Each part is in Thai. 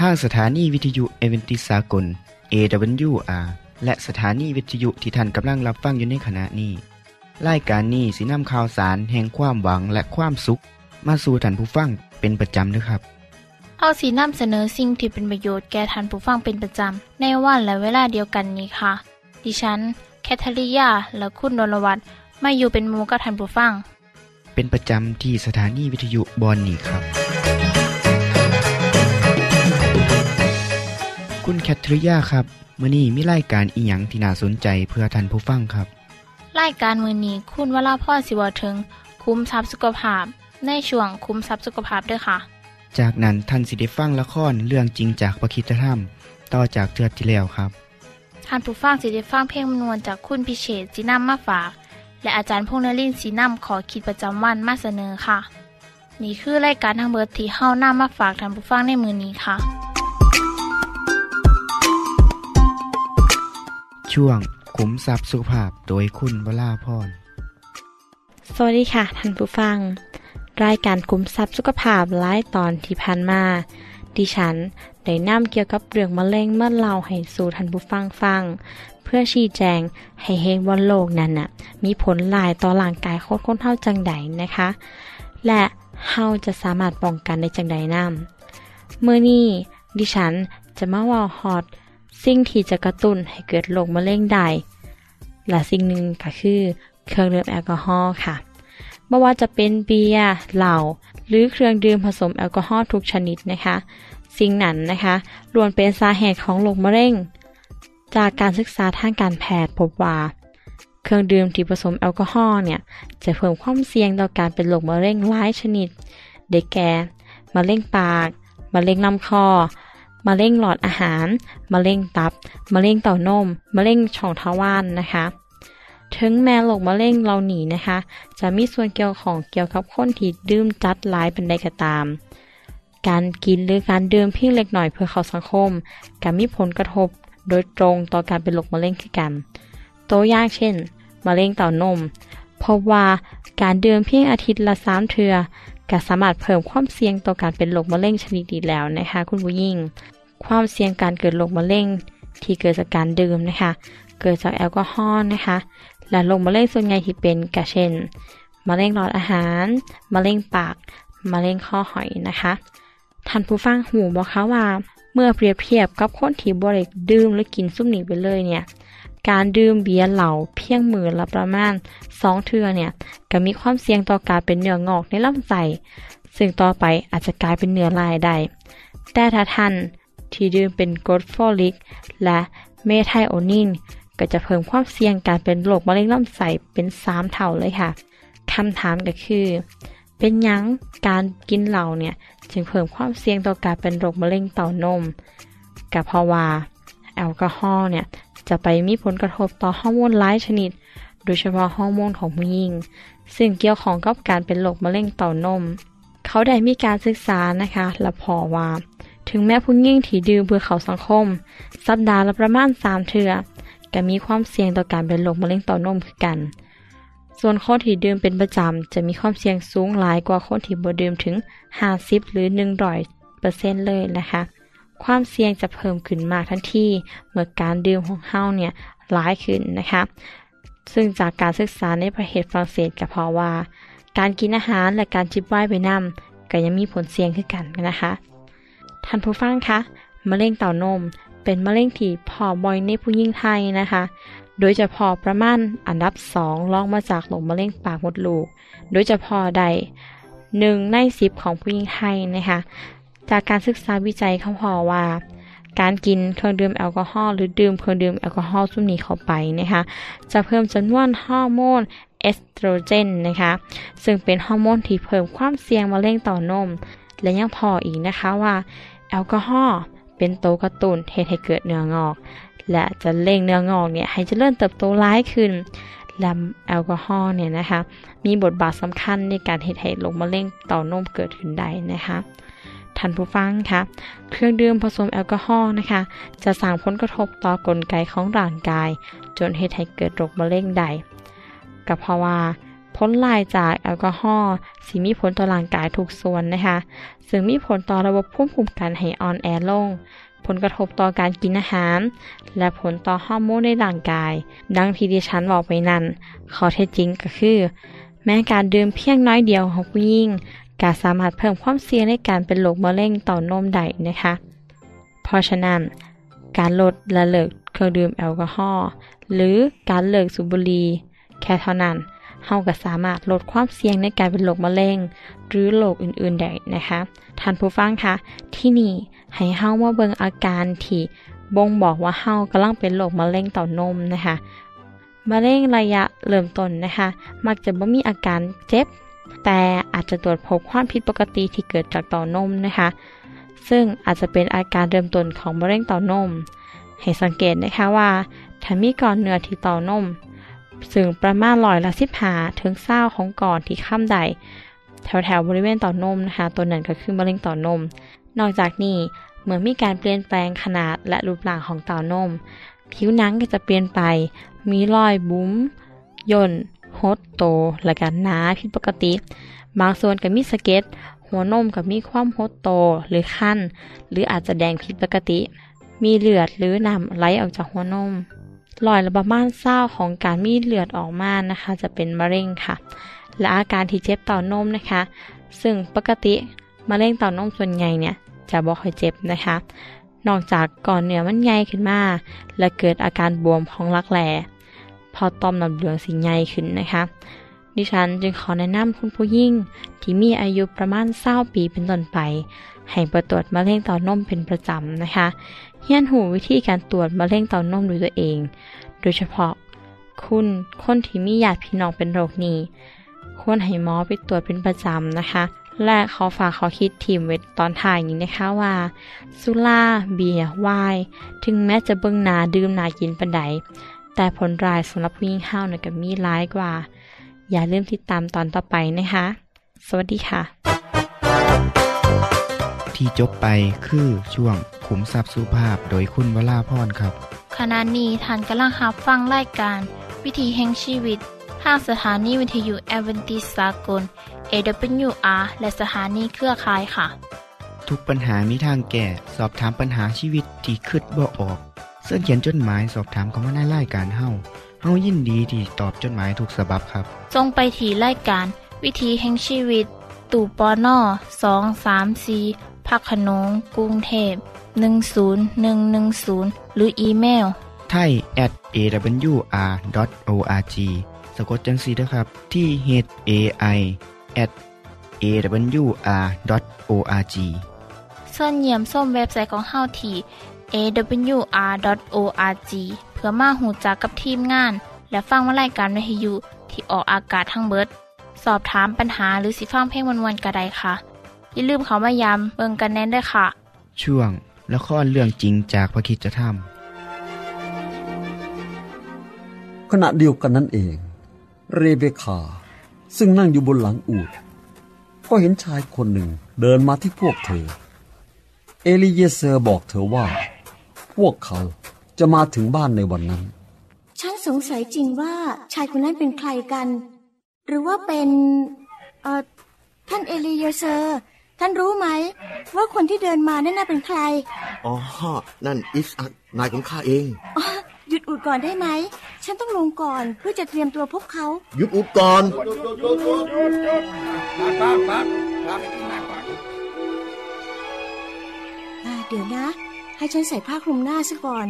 ทางสถานีวิทยุเอเวนติสากล AWR และสถานีวิทยุที่ท่านกำลังรับฟังอยู่ในขณะนี้รายการนี้สินำข่าวสารแห่งความหวังและความสุขมาสู่ท่านผู้ฟังเป็นประจำนะครับเอาสินำเสนอสิ่งที่เป็นประโยชน์แก่ท่านผู้ฟังเป็นประจำในวันและเวลาเดียวกันนี้ค่ะดิฉันแคทริยาและคุณนรวัตรมาอยู่เป็นหมู่กับท่านผู้ฟังเป็นประจำที่สถานีวิทยุบอนนี่ครับคุณแคทริยาครับมื้อนี้มีรายการอีหยังที่น่าสนใจเพื่อท่านผู้ฟังครับรายการมื้อนี้คุณวราพรสิวถึงคุ้มทรัพย์สุขภาพในช่วงคุ้มทรัพย์สุขภาพด้วยค่ะจากนั้นท่านสิได้ฟังละครเรื่องจริงจากพระคริสตธรรมต่อจากเทื่อที่แล้วครับท่านผู้ฟังสิได้ฟังเพลงมนวนจากคุณพิเชษฐ์จินำมาฝากและอาจารย์พงษ์นฤมลศรีนำขอขีดประจำวันมาเสนอค่ะนี่คือรายการทางเบอร์ที่เฮานำมาฝากท่านผู้ฟังในมื้อนี้ค่ะช่วงขุมทรัพย์สุขภาพโดยคุณวราพรสวัสดีค่ะท่านผู้ฟังรายการขุมทรัพย์สุขภาพหลายตอนที่ผ่านมาดิฉันได้นำเกี่ยวกับเรื่องมะเร็งมาเล่าให้สู่ท่านผู้ฟังฟังเพื่อชี้แจงให้เห็นว่าโรคนั้นน่ะมีผลหลายต่อร่างกายของคนเฮาจังใดนะคะและเฮาจะสามารถป้องกันได้จังใดนำมื้อนี้ดิฉันจะมาเว้าฮอดสิ่งที่จะกระตุ้นให้เกิดโรคมะเร็งได้และสิ่งหนึ่งก็คือเครื่องดื่มแอลกอฮอล์ค่ะไม่ว่าจะเป็นเบียร์เหล้าหรือเครื่องดื่มผสมแอลกอฮอล์ทุกชนิดนะคะสิ่งนั้นนะคะล้วนเป็นสาเหตุของโรคมะเร็งจากการศึกษาทางการแพทย์พบว่าเครื่องดื่มที่ผสมแอลกอฮอล์เนี่ยจะเพิ่มความเสี่ยงต่อการเป็นโรคมะเร็งหลายชนิดได้แก่มะเร็งปากมะเร็งลำคอมะเร็งหลอดอาหารมะเร็งตับมะเร็งเต้านมมะเร็งช่องทวารนะคะถึงแม้โรคมะเร็งเหล่านี้นะคะจะมีส่วนเกี่ยวกับคนที่ดื่มจัดหลายเป็นใดก็ตามการกินหรือการดื่มเพียงเล็กน้อยเพื่อเข้าสังคมก็มีผลกระทบโดยตรงต่อการเป็นโรคมะเร็งคือกันตัวอย่างเช่นมะเร็งเต้านมพบว่าการดื่มเพียงอาทิตย์ละ3เทื่อก็สามารถเพิ่มความเสี่ยงต่อการเป็นโรคมะเร็งชนิดนี้แล้วนะคะคุณผู้หญิงความเสี่ยงการเกิดโรคมะเร็งที่เกิดจากการดื่มนะคะเกิดจากแอลกอฮอล์นะคะและโรคมะเร็งส่วนใหญ่ที่เป็นก็เช่นมะเร็งหลอดอาหารมะเร็งปากมะเร็งคอหอยนะคะท่านผู้ฟังหูบอกเขาว่าเมื่อเปรียบเทียบกับคนที่บ่ได้ดื่มหรือกินซุ่มนี้ไปเลยเนี่ยการดื่มเบียร์เหล้าเพียงมื้อละประมาณ2เทื่อเนี่ยก็มีความเสี่ยงต่อการเป็นเนื้องอกในลำไส้ซึ่งต่อไปอาจจะกลายเป็นเนื้อลายได้แต่ถ้าท่านที่ดื่มเป็นกรดฟอลิกและเมไทโอนินก็จะเพิ่มความเสี่ยงการเป็นโรคมะเร็งลำไส้เป็น3เท่าเลยค่ะคำถามก็คือเป็นหยังการกินเหล้าเนี่ยจึงเพิ่มความเสี่ยงต่อการเป็นโรคมะเร็งเต้านมก็เพราะว่าแอลกอฮอล์เนี่ยจะไปมีผลกระทบต่อฮอร์โมนหลายชนิดโดยเฉพาะฮอร์โมนของผู้หญิงซึ่งเกี่ยวข้องกับการเป็นโรคมะเร็งเต้านมเขาได้มีการศึกษานะคะและพบว่าถึงแม้ผู้หญิงที่ดื่มเพื่อเข้าสังคมสัปดาห์ละประมาณ3เทื่อก็มีความเสี่ยงต่อการเป็นโรคมะเร็งเต้านมคือกันส่วนคนที่ดื่มเป็นประจำจะมีความเสี่ยงสูงหลายกว่าคนที่บ่ดื่มถึง50หรือ 100% เลยนะคะความเสี่ยงจะเพิ่มขึ้นมากทันทีเมื่อการดื่มของเฮาเนี่ยหลายขึ้นนะคะซึ่งจากการศึกษาในประเทศฝรั่งเศสก็เพราะว่าการกินอาหารและการจิบไวน์ไปนำก็ยังมีผลเสี่ยงคือกันนะคะท่านผู้ฟังคะมะเร็งเต้านมเป็นมะเร็งที่พบบ่อยในผู้หญิงไทยนะคะโดยเฉพาะประมาณอันดับ2รองมาจากโรคมะเร็งปากมดลูกโดยเฉพาะได้1ใน10ของผู้หญิงไทยนะคะจากการศึกษาวิจัยเขาพบว่าการกินเครื่องดื่มแอลกอฮอล์หรือดื่มเครื่องดื่มแอลกอฮอล์ซุ่มนี้เข้าไปนะคะจะเพิ่มจำนวนฮอร์โมนเอสโตรเจนนะคะซึ่งเป็นฮอร์โมนที่เพิ่มความเสี่ยงมะเร็งเต้านมและยังพออีกนะคะว่าแอลกอฮอล์ เป็นโตกระตุนเหตุให้เกิดเนื้องอกและจะเร่งเนื้องอกเนี่ยให้เจริญเติบโตร้ายขึ้นและแอลกอฮอล์เนี่ยนะคะมีบทบาทสำคัญในการเหตุให้โรคมะเร็งเต้านมเกิดขึ้นได้นะคะท่านผู้ฟังคะเครื่องดื่มผสมแอลกอฮอล์นะคะจะสร้างผลกระทบต่อกลไกของร่างกายจนเหตุให้เกิดโรคมะเร็งได้ก็เพราะว่าผลลายจากแอลกอฮอล์สิมีผลต่อร่างกายทุกส่วนนะคะซึ่งมีผลต่อระบบภูมิคุ้มกันให้อ่อนแอลงผลกระทบต่อการกินอาหารและผลต่อฮอร์โมนในร่างกายดังที่ดิฉันบอกไปนั้นข้อเท็จจริงก็คือแม้การดื่มเพียงน้อยเดียวของผู้หญิงก็สามารถเพิ่มความเสี่ยงในการเป็นโรคมะเร็งเต้านมได้นะคะเพราะฉะนั้นการลดละเลิกเครื่องดื่มแอลกอฮอล์หรือการเลิกสูบบุหรี่แค่เท่านั้นเราก็สามารถลดความเสี่ยงในการเป็นโรคมะเร็งหรือโรคอื่นๆได้นะคะท่านผู้ฟังคะที่นี่ให้เฮามาเบิ่งอาการที่บ่งบอกว่าเฮากำลังเป็นโรคมะเร็งเต้านมนะคะมะเร็งระยะเริ่มต้นนะคะมักจะบ่มีอาการเจ็บแต่อาจจะตรวจพบความผิดปกติที่เกิดจากเต้านมนะคะซึ่งอาจจะเป็นอาการเริ่มต้นของมะเร็งเต้านมให้สังเกตนะคะว่าถ้ามีก้อนเนื้อที่เต้านมซึ่งประมาณ15%ถึง20%ของก่อนที่ข้ามใดแถวบริเวณเต้านมนะคะตัวนั้นก็คือมะเร็งเต้านมนอกจากนี้เมื่อมีการเปลี่ยนแปลงขนาดและรูปร่างของเต้านมผิวหนังก็จะเปลี่ยนไปมีรอยบุ๋มย่นหดโตและก็หนาผิดปกติบางส่วนก็มีสะเก็ดหัวนมก็มีความหดโตหรือคันหรืออาจจะแดงผิดปกติมีเลือดหรือน้ำไหลออกจากหัวนมรอยระบำม่านเศร้าของการมีเลือดออกมานะคะจะเป็นมะเร็งค่ะและอาการที่เจ็บเต้านมนะคะซึ่งปกติมะเร็งเต้านมส่วนใหญ่เนี่ยจะบ่ค่อยเจ็บนะคะนอกจากก่อนเนื้อมันใหญ่ขึ้นมาและเกิดอาการบวมของรักแร้พอต่อมน้ำเหลืองสีใหญ่ขึ้นนะคะดิฉันจึงขอแนะนำคุณผู้หญิงที่มีอายุประมาณ20 ปีเป็นต้นไปให้ไปตรวจมะเร็งเต้านมเป็นประจำนะคะเฮียนหูวิธีการตรวจมะเร็งเต้านมด้วยตัวเองโดยเฉพาะคุณคนที่มีญาติพี่น้องเป็นโรคนี้ควรให้หมอไปตรวจเป็นประจำนะคะและขอฝากขอคิดทีมไว้ตอนถ่ายนี้นะคะว่าสุราเบียร์ไวน์ถึงแม้จะเบิ่งหน้าดื่มหน้ากินปานใดแต่ผลร้ายสำหรับผู้หญิงเฮาเนี่ยก็มีร้ายกว่าอย่าลืมติดตามตอนต่อไปนะคะสวัสดีค่ะที่จบไปคือช่วงขุมทรัพย์สุภาพโดยคุณวราพรครับขณะนี้ท่านกำลังรับฟังรายการวิถีแห่งชีวิตทางสถานีวิทยุแอดเวนทิสต์สากล AWR และสถานีเครือข่ายค่ะทุกปัญหามีทางแก้สอบถามปัญหาชีวิตที่คิดบ่ออกเสื้อเขียนจดหมายสอบถามเข้ามาในรายการเฮายินดีที่ตอบจดหมายทุกฉบับครับส่งไปที่รายการวิถีแห่งชีวิตตู่ปน234พักขนงกรุงเทพ10110หรืออีเมล thai@awr.org สะกดจังซี่นะครับที่ thai@awr.org ส่วนเยี่ยมส้มเว็บไซต์ของเฮาที่ awr.org เพื่อมาหูจักกับทีมงานและฟังวารายการวิทยุที่ออกอากาศทั้งเบิดสอบถามปัญหาหรือสิฟังเพลงวนๆกระไดค่ะอย่าลืมเขามาย้ำเบิ่งกันแน่นด้วยค่ะช่วงละครเรื่องจริงจากพระคริสตธรรมขณะเดียวกันนั่นเองเรเบคาซึ่งนั่งอยู่บนหลังอูฐก็เห็นชายคนหนึ่งเดินมาที่พวกเธอเอลีเยเซอร์บอกเธอว่าพวกเขาจะมาถึงบ้านในวันนั้นฉันสงสัยจริงว่าชายคนนั้นเป็นใครกันหรือว่าเป็นท่านเอลีเยเซอร์ท่านรู้ไหมว่าคนที่เดินมานั่นเป็นใครอ๋อนั่นอิสอักนายของข้าเองหยุดอุดก่อนได้ไหมฉันต้องลงก่อนเพื่อจะเตรียมตัวพบเขาหยุดอุดก่อนเดี๋ยวนะให้ฉันใส่ผ้าคลุมหน้าซะก่อน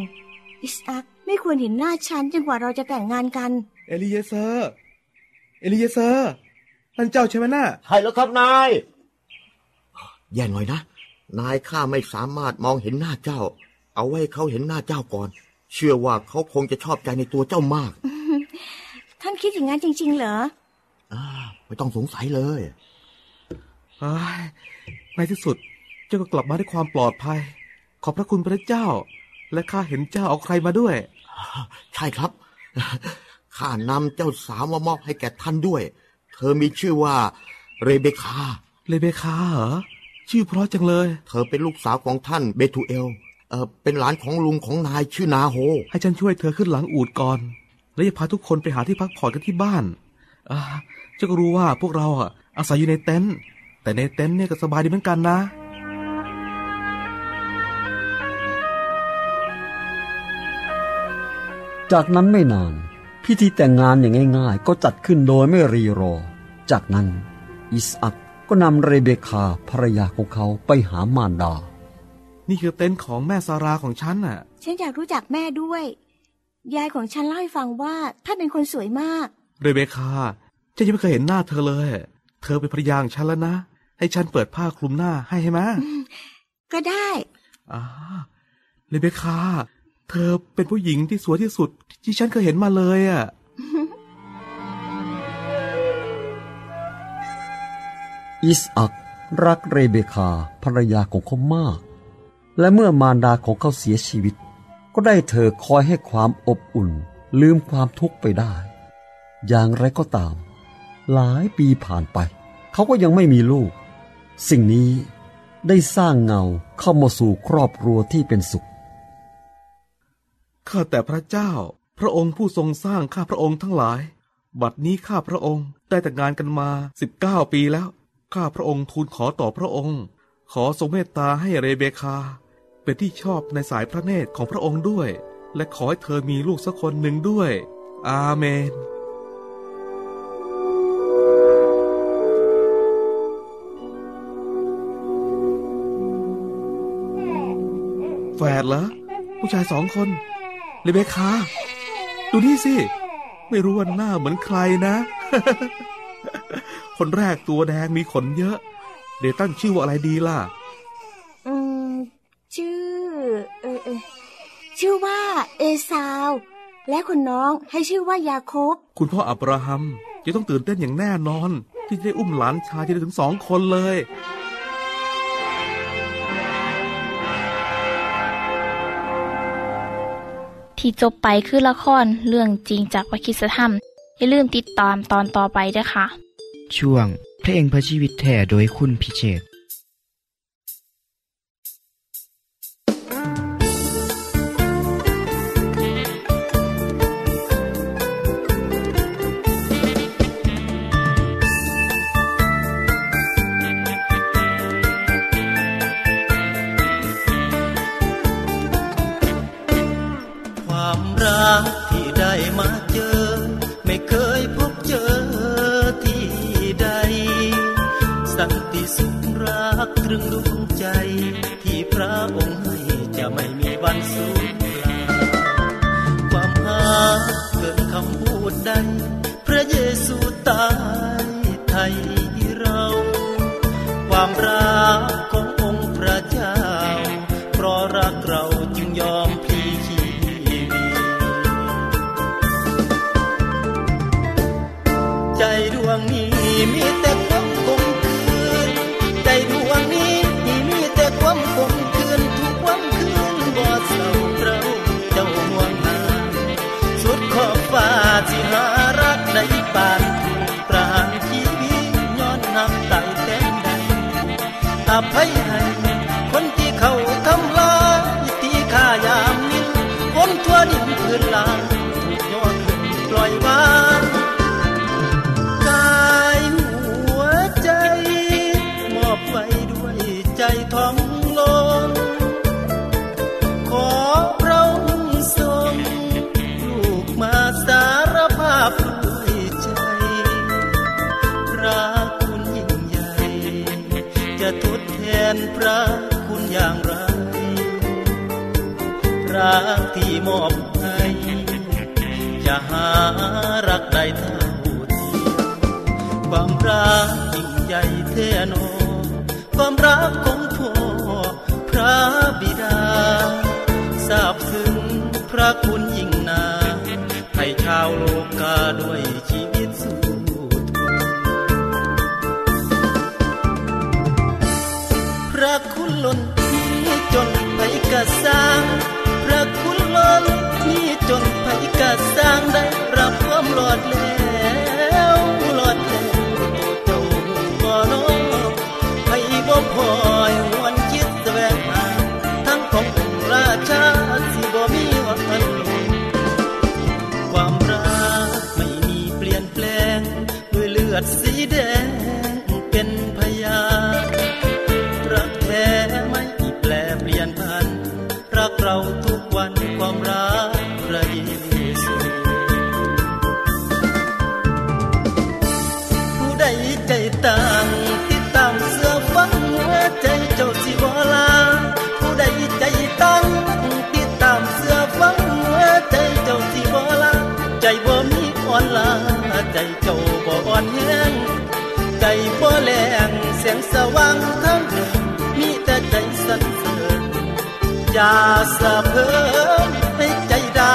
อิสอักไม่ควรเห็นหน้าฉันจนกว่าเราจะแต่งงานกันเอลีเยเซอร์ท่านเจ้าใช่ไหมน่ะใช่แล้วครับนายแย่หน่อยนะนายข้าไม่สามารถมองเห็นหน้าเจ้าเอาไว้เขาเห็นหน้าเจ้าก่อนเชื่อว่าเขาคงจะชอบใจในตัวเจ้ามากท่านคิดอย่างนั้นจริงๆเหรอไม่ต้องสงสัยเลยในที่สุดเจ้าก็กลับมาด้วยความปลอดภัย ขอบพระคุณพระเจ้าและข้าเห็นเจ้าเอาใครมาด้วยใช่ครับข้านำเจ้าสาวมามอบให้แก่ท่านด้วยเธอมีชื่อว่าเรเบคาเหรอชื่อเพราะจังเลยเธอเป็นลูกสาวของท่านเบทูเอลเป็นหลานของลุงของนายชื่อนาโฮให้ฉันช่วยเธอขึ้นหลังอูฐก่อนแล้วจะพาทุกคนไปหาที่พักผ่อนกันที่บ้านเจ้าก็รู้ว่าพวกเราอาศัยอยู่ในเต็นท์แต่ในเต็นท์เนี่ยก็สบายดีเหมือนกันนะจากนั้นไม่นานพิธีแต่งงานอย่างง่ายๆก็จัดขึ้นโดยไม่รีรอจากนั้นอิสอัคก็นำเรเบคาภรรยาของเขาไปหามารดานี่คือเต็นท์ของแม่ซาราของฉันน่ะฉันอยากรู้จักแม่ด้วยยายของฉันเล่าให้ฟังว่าท่านเป็นคนสวยมากเรเบคาฉันยังไม่เคยเห็นหน้าเธอเลยเธอเป็นภรรยาของฉันแล้วนะให้ฉันเปิดผ้าคลุมหน้าให้ไหมก็ได้เรเบคาเธอเป็นผู้หญิงที่สวยที่สุดที่ฉันเคยเห็นมาเลยอิสอัครักเรเบคาภรรยาของเขามากและเมื่อมารดาของเขาเสียชีวิตก็ได้เธอคอยให้ความอบอุ่นลืมความทุกข์ไปได้อย่างไรก็ตามหลายปีผ่านไปเขาก็ยังไม่มีลูกสิ่งนี้ได้สร้างเงาเข้ามาสู่ครอบครัวที่เป็นสุขข้าแต่พระเจ้าพระองค์ผู้ทรงสร้างข้าพระองค์ทั้งหลายบัดนี้ข้าพระองค์ได้แต่งงานกันมา19 ปีแล้วข้าพระองค์ทูลขอต่อพระองค์ขอทรงเมตตาให้เรเบคาเป็นที่ชอบในสายพระเนตรของพระองค์ด้วยและขอให้เธอมีลูกสักคนหนึ่งด้วยอาเมนแฝดเหรอผู้ชาย2 คนเรเบคาดูนี่สิไม่รู้ว่าหน้าเหมือนใครนะ คนแรกตัวแดงมีขนเยอะเดี๋ยวตั้งชื่อว่าอะไรดีล่ะชื่อว่าเอซาวและคนน้องให้ชื่อว่ายาโคบคุณพ่ออับราฮัมจะต้องตื่นเต้นอย่างแน่นอนที่จะได้อุ้มหลานชายถึง2 คนเลยที่จบไปคือละครเรื่องจริงจากวคิสธรรมอย่าลืมติดตามตอนต่อไปด้วยค่ะช่วงเพลงพระชีวิตแท้โดยคุณพิเชษฐ์ที่ได้มาเจอไม่เคยพบเจอที่ใดสันติสุขรักตรึงดวงใจที่พระองค์ให้จะไม่มีวันสูญเปล่าความหาเกินคำพูดใดพระเยซูตายไถ่เราความรักขององค์พระเจ้าเพราะรักเราจึงยอมใจดวงนี้มีแต่ความคงคืนใจดวงนี้มีแต่ความคงคืนทุกความคืนบ่เศร้าเราเจ้าห่วงหาสุดขอบฟ้าที่หารักได้ปานถูกประหารชีวิตย้อนนับตั้งแต่ใดอภัยให้คนที่เขาทำลายที่ฆ่ายามนี้คนทั่วดินพื้นลางถูกยอดลงปล่อยวางไว้ด้วยใจท่องลงขอพระองค์ทรงลูกมาสารภาพด้วยใจพระคุณยิ่งใหญ่จะทดแทนพระคุณอย่างไรรักที่มอบให้จะหารักใดเท่าที่ความรักยิ่งใหญ่แท้นอความรักของพ่อพระบิดาทราบซึ้งพระคุณยิ่งนาให้ชาวโลกาด้วยชีวิตสู้ทนพระคุณล้นที่จนไปไกล ชาติสิบ่มีวันความรักไม่มีเปลี่ยนแปลงด้วยเลือดสีแดงเป็นพยานรักแท้ไม่แปรเปลี่ยนพันรักเราทุกวันความรักไรสุดผู้ใดใจต่างติดตามเสื้อฟังหัวใจเจ้าสิบ่ลาผู้ใดใจต่างติดตามเสื้อฟังหัวใจเจ้าสิบ่ลาใจบ่มีอ่อนลาใจเจ้าบ่อ่อนแห้งใจบ่แหลงแสงสว่างทั้งมีแต่ใจสั่นเสริญอย่าสะเพริญให้ใจดา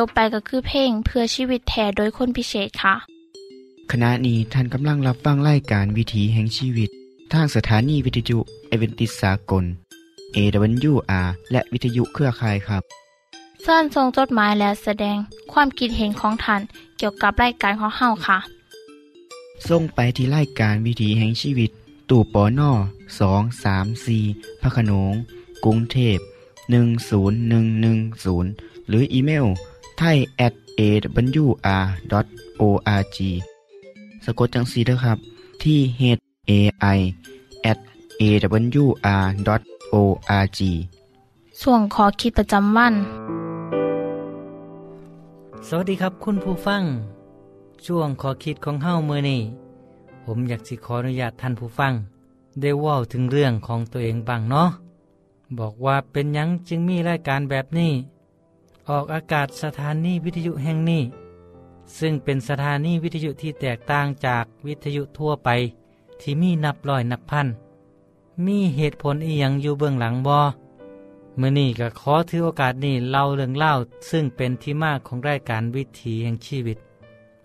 จบไปก็คือเพลงเพื่อชีวิตแท้โดยคนพิเศษค่ะขณะนี้ท่านกำลังรับฟังรายการวิถีแห่งชีวิตทางสถานีวิทยุเอเวนติสากล AWR และวิทยุเครือข่ายครับเชิญส่งจดหมายและแสดงความคิดเห็นของท่านเกี่ยวกับรายการของเฮาค่ะส่งไปที่รายการวิถีแห่งชีวิตตู้ปน234พระโขนงกรุงเทพ10110หรืออีเมลthai@awr.org สะกดจังสีนะครับที่ hai@awr.org ส่วนขอคิดประจำวันสวัสดีครับคุณผู้ฟังช่วงขอคิดของเฮ้าเมื่อนี้ผมอยากสิขออนุญาตท่านผู้ฟังได้เว้าถึงเรื่องของตัวเองบ้างเนาะ บอกว่าเป็นหยังจึงมีรายการแบบนี้ออกอากาศสถานีวิทยุแห่งนี้ซึ่งเป็นสถานีวิทยุที่แตกต่างจากวิทยุทั่วไปที่มีนับร้อยนับพันมีเหตุผลอีหยังอยู่เบื้องหลังบ่มื้อนี้ก็ขอถือโอกาสนี้เล่าเรื่องเล่าซึ่งเป็นที่มาของรายการวิถีแห่งชีวิต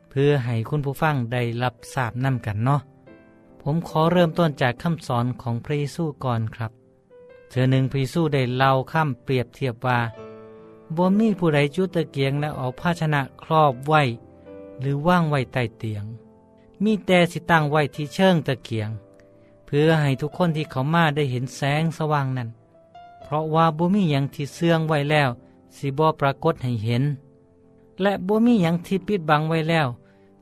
เพื่อให้คุณผู้ฟังได้รับทราบนำกันเนาะผมขอเริ่มต้นจากคำสอนของพระเยซูก่อนครับเธอหนึ่งพระเยซูได้เล่าคำเปรียบเทียบว่าบ่มีผู้ใดจุดตะเกียงและเอาภาชนะครอบไว้หรือว่างไว้ใต้เตียงมีแต่สิตั้งไว้ที่เชิงตะเกียงเพื่อให้ทุกคนที่เขามาได้เห็นแสงสว่างนั้นเพราะว่าบ่มีหยังที่เสื่องไว้แล้วสิบ่ปรากฏให้เห็นและบ่มีหยังที่ปิดบังไว้แล้ว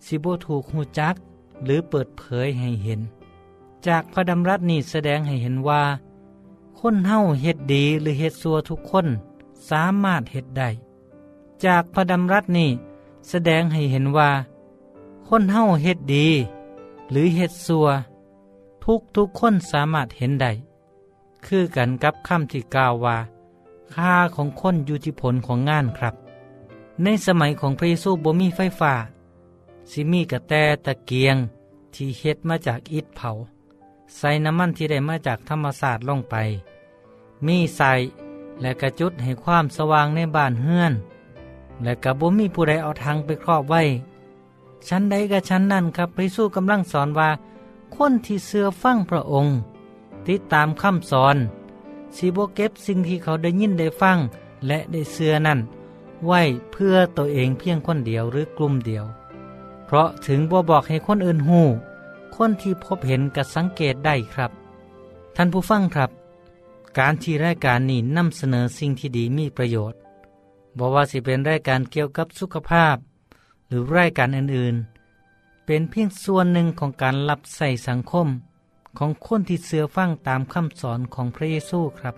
สิบ่ถูกหูจักหรือเปิดเผยให้เห็นจากพระดำรัสนี้แสดงให้เห็นว่าคนเฮาเฮ็ดดีหรือเฮ็ดชั่วทุกคนสามารถเฮ็ดได้จากพระดำรัสนี้แสดงให้เห็นว่าคนเฮาเฮ็ดดีหรือเฮ็ดชั่วทุกคนสามารถเห็นได้คือกันกับคำที่กล่าวว่าค่าของคนอยู่ที่ผลของงานครับในสมัยของพระเยซูบ่มีไฟฟ้าสิมีกระแตตะเกียงที่เฮ็ดมาจากอิฐเผาใส่น้ำมันที่ได้มาจากธรรมศาสตร์ลงไปมีใส่และกระจุดให้ความสว่างในบ้านเฮือนและกระบ่มีผู้ใดเอาทางไปครอบไว้ชั้นใดกับชั้นนั้นครับพระเยซูกำลังสอนว่าคนที่เชื่อฟังพระองค์ติดตามคำสอนสิบ่เก็บสิ่งที่เขาได้ยินได้ฟังและได้เชื่อนั้นไว้เพื่อตัวเองเพียงคนเดียวหรือกลุ่มเดียวเพราะถึงบ่บอกให้คนอื่นฮู้คนที่พบเห็นก็สังเกตได้ครับท่านผู้ฟังครับการที่รายการนี้นำเสนอสิ่งที่ดีมีประโยชน์บ่ว่าสิเป็นรายการเกี่ยวกับสุขภาพหรือรายการอื่นๆเป็นเพียงส่วนหนึ่งของการรับใส่สังคมของคนที่เชื่อฟังตามคำสอนของพระเยซูครับ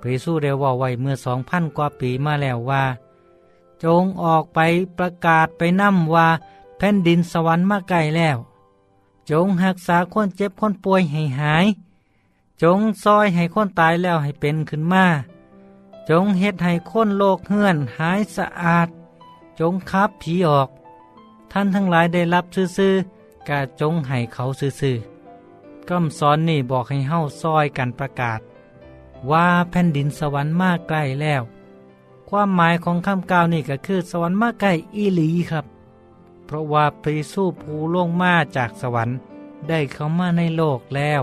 พระเยซูได้ว่าไว้เมื่อ 2,000 กว่าปีมาแล้วว่าจงออกไปประกาศไปนำว่าแผ่นดินสวรรค์มาใกล้แล้วจงรักษาคนเจ็บคนป่วยให้หายจงซอยให้คนตายแล้วให้เป็นขึ้นมาจงเฮ็ดให้คนโลกเฮือนหายสะอาดจงขับผีออกท่านทั้งหลายได้รับซื่อๆก็จงให้เขาซื่อๆคำสอนนี่บอกให้เฮาซอยกันประกาศว่าแผ่นดินสวรรค์มาใกล้แล้วความหมายของคำกล่าวนี่ก็คือสวรรค์มาใกล้อีหลีครับเพราะว่าพระเยซูผู้ลงมาจากสวรรค์ได้เข้ามาในโลกแล้ว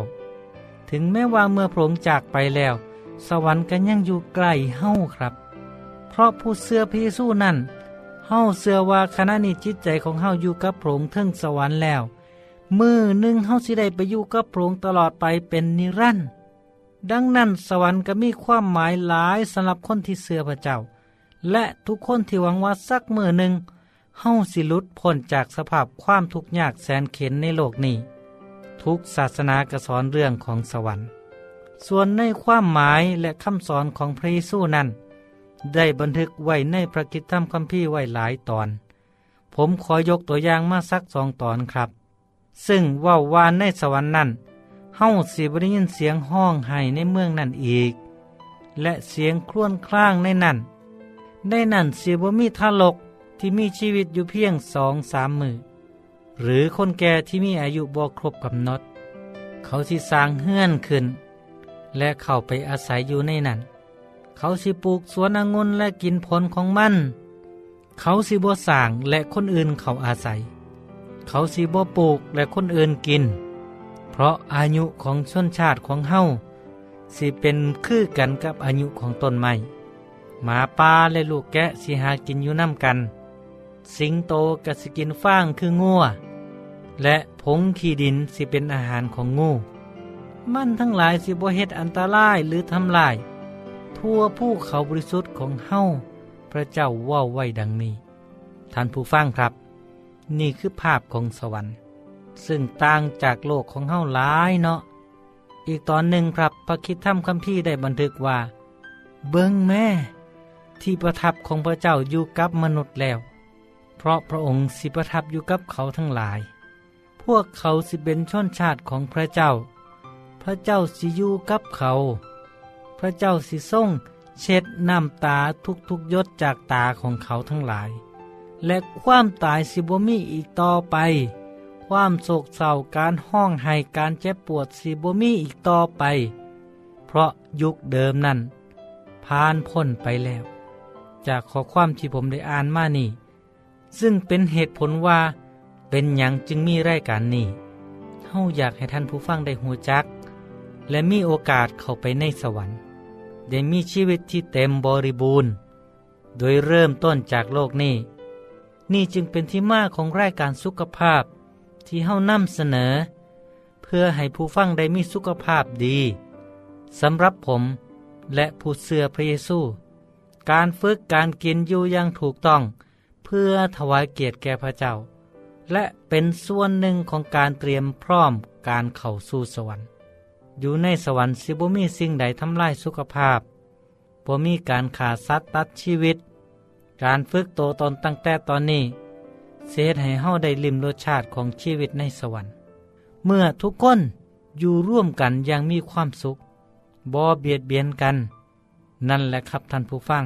ถึงแม้ว่าเมื่อพระองค์จากไปแล้วสวรรค์ก็ยังอยู่ใกล้เฮาครับเพราะผู้เชื่อพระเยซูนั้นเฮาเชื่อว่าขณะนี้จิตใจของเฮาอยู่กับพระองค์ถึงสวรรค์แล้วมื้อหนึ่งเฮาสิได้ไปอยู่กับพระองค์ตลอดไปเป็นนิรันดร์ดังนั้นสวรรค์ก็มีความหมายหลายสำหรับคนที่เชื่อพระเจ้าและทุกคนที่หวังว่าสักมื้อหนึ่งเฮาสิหลุดพ้นจากสภาพความทุกข์ยากแสนเข็ญในโลกนี้ทุกศาสนากสอนเรื่องของสวรรค์ส่วนในความหมายและคำสอนของพระเยซูนั้นได้บันทึกไว้ในพระกิตติธรรมคัมภีร์ไว้หลายตอนผมขอยกตัวอย่างมาสัก2 ตอนครับซึ่งว่าวานในสวรรค์นั้นเฮาสิบ่ได้ยินเสียงห้องไห้ในเมืองนั้นอีกและเสียงครวญครางในนั้นสิบ่มีทารกที่มีชีวิตอยู่เพียง 2-3 มื้อหรือคนแก่ที่มีอายุบ่ครบกำหนดเขาสิสร้างเฮือนขึ้นและเข้าไปอาศัยอยู่ในนั้นเขาสิปลูกสวนองุ่นและกินผลของมันเขาสิบ่สร้างและคนอื่นเขาอาศัยเขาสิบ่ปลูกและคนอื่นกินเพราะอายุของชนชาติของเฮาสิเป็นคือกันกับอายุของต้นไม้หมาป่าและลูกแกะสิหากินอยู่นำกันสิงโตก็สิกินฟางคืองัวและผงขี้ดินสิเป็นอาหารของงูมันทั้งหลายสิบ่เฮ็ดอันตรายหรือทำลายทั่วผู้เขาบริสุทธิ์ของเฮาพระเจ้าว่าไว้ดังนี้ท่านผู้ฟังครับนี่คือภาพของสวรรค์ซึ่งต่างจากโลกของเฮาหลายเนาะอีกตอนหนึ่งครับพระคิดธรรมคัมภีร์ได้บันทึกว่าเบิ่งแม่ที่ประทับของพระเจ้าอยู่กับมนุษย์แล้วเพราะพระองค์สิประทับอยู่กับเขาทั้งหลายพวกเขาสิเป็นชนชาติของพระเจ้าพระเจ้าสิอยู่กับเขา พระเจ้าสิทรงเช็ดน้ำตาทุกๆหยดจากตาของเขาทั้งหลายและความตายสิบ่มีอีกต่อไปความโศกเศร้าการห้องไห้การเจ็บปวดสิบ่มีอีกต่อไปเพราะยุคเดิมนั้นผ่านพ้นไปแล้วจากข้อความที่ผมได้อ่านมานี่ซึ่งเป็นเหตุผลว่าเป็นหยังจึงมีรายการนี้เฮาอยากให้ท่านผู้ฟังได้ฮู้จักและมีโอกาสเข้าไปในสวรรค์ได้มีชีวิตที่เต็มบริบูรณ์โดยเริ่มต้นจากโลกนี้นี่จึงเป็นที่มาของรายการสุขภาพที่เฮานำเสนอเพื่อให้ผู้ฟังได้มีสุขภาพดีสำหรับผมและผู้เชื่อพระเยซูการฝึกการกินอยู่อย่างถูกต้องเพื่อถวายเกียรติแก่พระเจ้าและเป็นส่วนหนึ่งของการเตรียมพร้อมการเข้าสู่สวรรค์อยู่ในสวรรค์สิบ่มีสิ่งใดทำลายสุขภาพบ่มีการฆ่าสัตว์ตัดชีวิตการฝึกโตตนตั้งแต่ตอนนี้เสดให้เฮาได้ลิ้มรสชาติของชีวิตในสวรรค์เมื่อทุกคนอยู่ร่วมกันอย่างมีความสุขบ่เบียดเบียนกันนั่นแหละครับท่านผู้ฟัง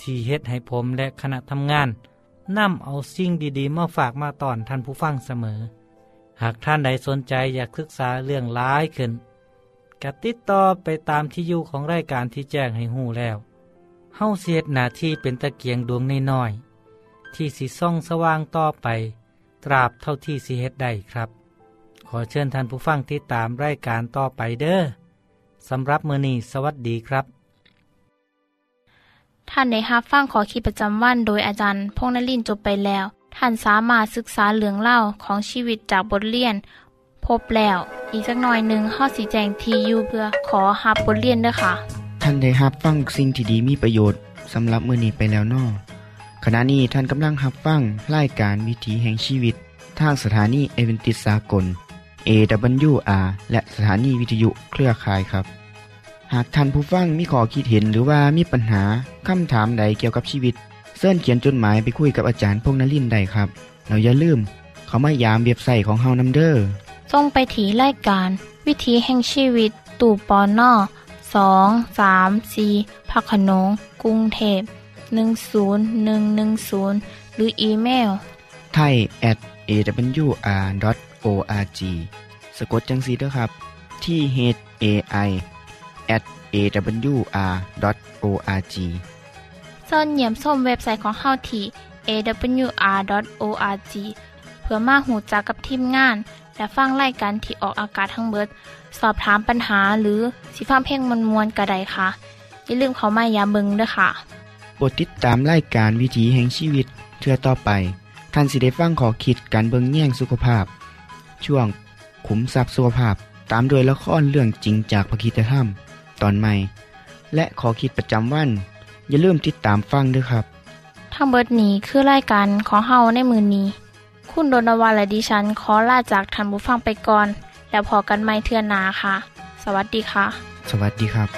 ที่เฮ็ดให้ผมและคณะทำงานนำเอาสิ่งดีๆมาฝากมาตอนท่านผู้ฟังเสมอหากท่านใดสนใจอยากศึกษาเรื่องหลายขึ้นก็ติดต่อไปตามที่อยู่ของรายการที่แจ้งให้ฮู้แล้วเฮาสิเฮ็ดหน้าที่เป็นตะเกียงดวงน้อยๆที่สิส่องสว่างต่อไปตราบเท่าที่สิเฮ็ดได้ครับขอเชิญท่านผู้ฟังติดตามรายการต่อไปเด้อสำหรับมื้อนี้สวัสดีครับท่านได้รับฟังขอคิดประจำวันโดยอาจารย์พงษ์นฤมย์จบไปแล้วท่านสามารถศึกษาเรื่องเล่าของชีวิตจากบทเรียนพบแล้วอีกสักหน่อยนึงเฮาสิแจงที่อยู่เพื่อขอรับบทเรียนเด้อค่ะท่านได้รับฟังสิ่งที่ดีมีประโยชน์สำหรับมื้อนี้ไปแล้วน้อขณะนี้ท่านกำลังรับฟังรายการวิถีแห่งชีวิตทางสถานีเอเวนติสากล AWR และสถานีวิทยุเครือข่ายครับหากท่านผู้ฟังมีข้อคิดเห็นหรือว่ามีปัญหาคำถามใดเกี่ยวกับชีวิตเชิญเขียนจดหมายไปคุยกับอาจารย์พงษ์นฤมย์ได้ครับเราอย่าลืมเข้ามายามเว็บไซต์ของเฮานำเด้อส่งไปที่รายการวิถีแห่งชีวิตตู่ปน234 พระโขนงกรุงเทพ10110หรืออีเมล thai@awr.org สะกดจังซี่เด้อครับที่ thai@awr.org ส่วนเยี่ยมชมเว็บไซต์ของเฮาที่ awr.org เพื่อมาฮู้จักกับทีมงานและฟังรายการที่ออกอากาศทั้งเบิดสอบถามปัญหาหรือสิฟ้าเพ่งมวลๆก็ได้ค่ะอย่าลืมเข้ามาอย่าเบิ่งเด้อค่ะโปรดติดตามรายการวิถีแห่งชีวิตเทื่อต่อไปท่านสิได้ฟังข้อคิดการเบิ่งแย่งสุขภาพช่วงขุมทรัพย์สุขภาพตามโดยละครเรื่องจริงจากพระคริสตธรรมตอนใหม่และข้อคิดประจำวันอย่าลืมติดตามฟังด้วยครับทั้งเบิดนี้คือรายการขอเฮาในมื้อนี้คุณโดนวาและดิฉันขอลาจากท่านผู้ฟังไปก่อนแล้วพอกันใหม่เทื่อหน้าค่ะสวัสดีค่ะสวัสดีครับ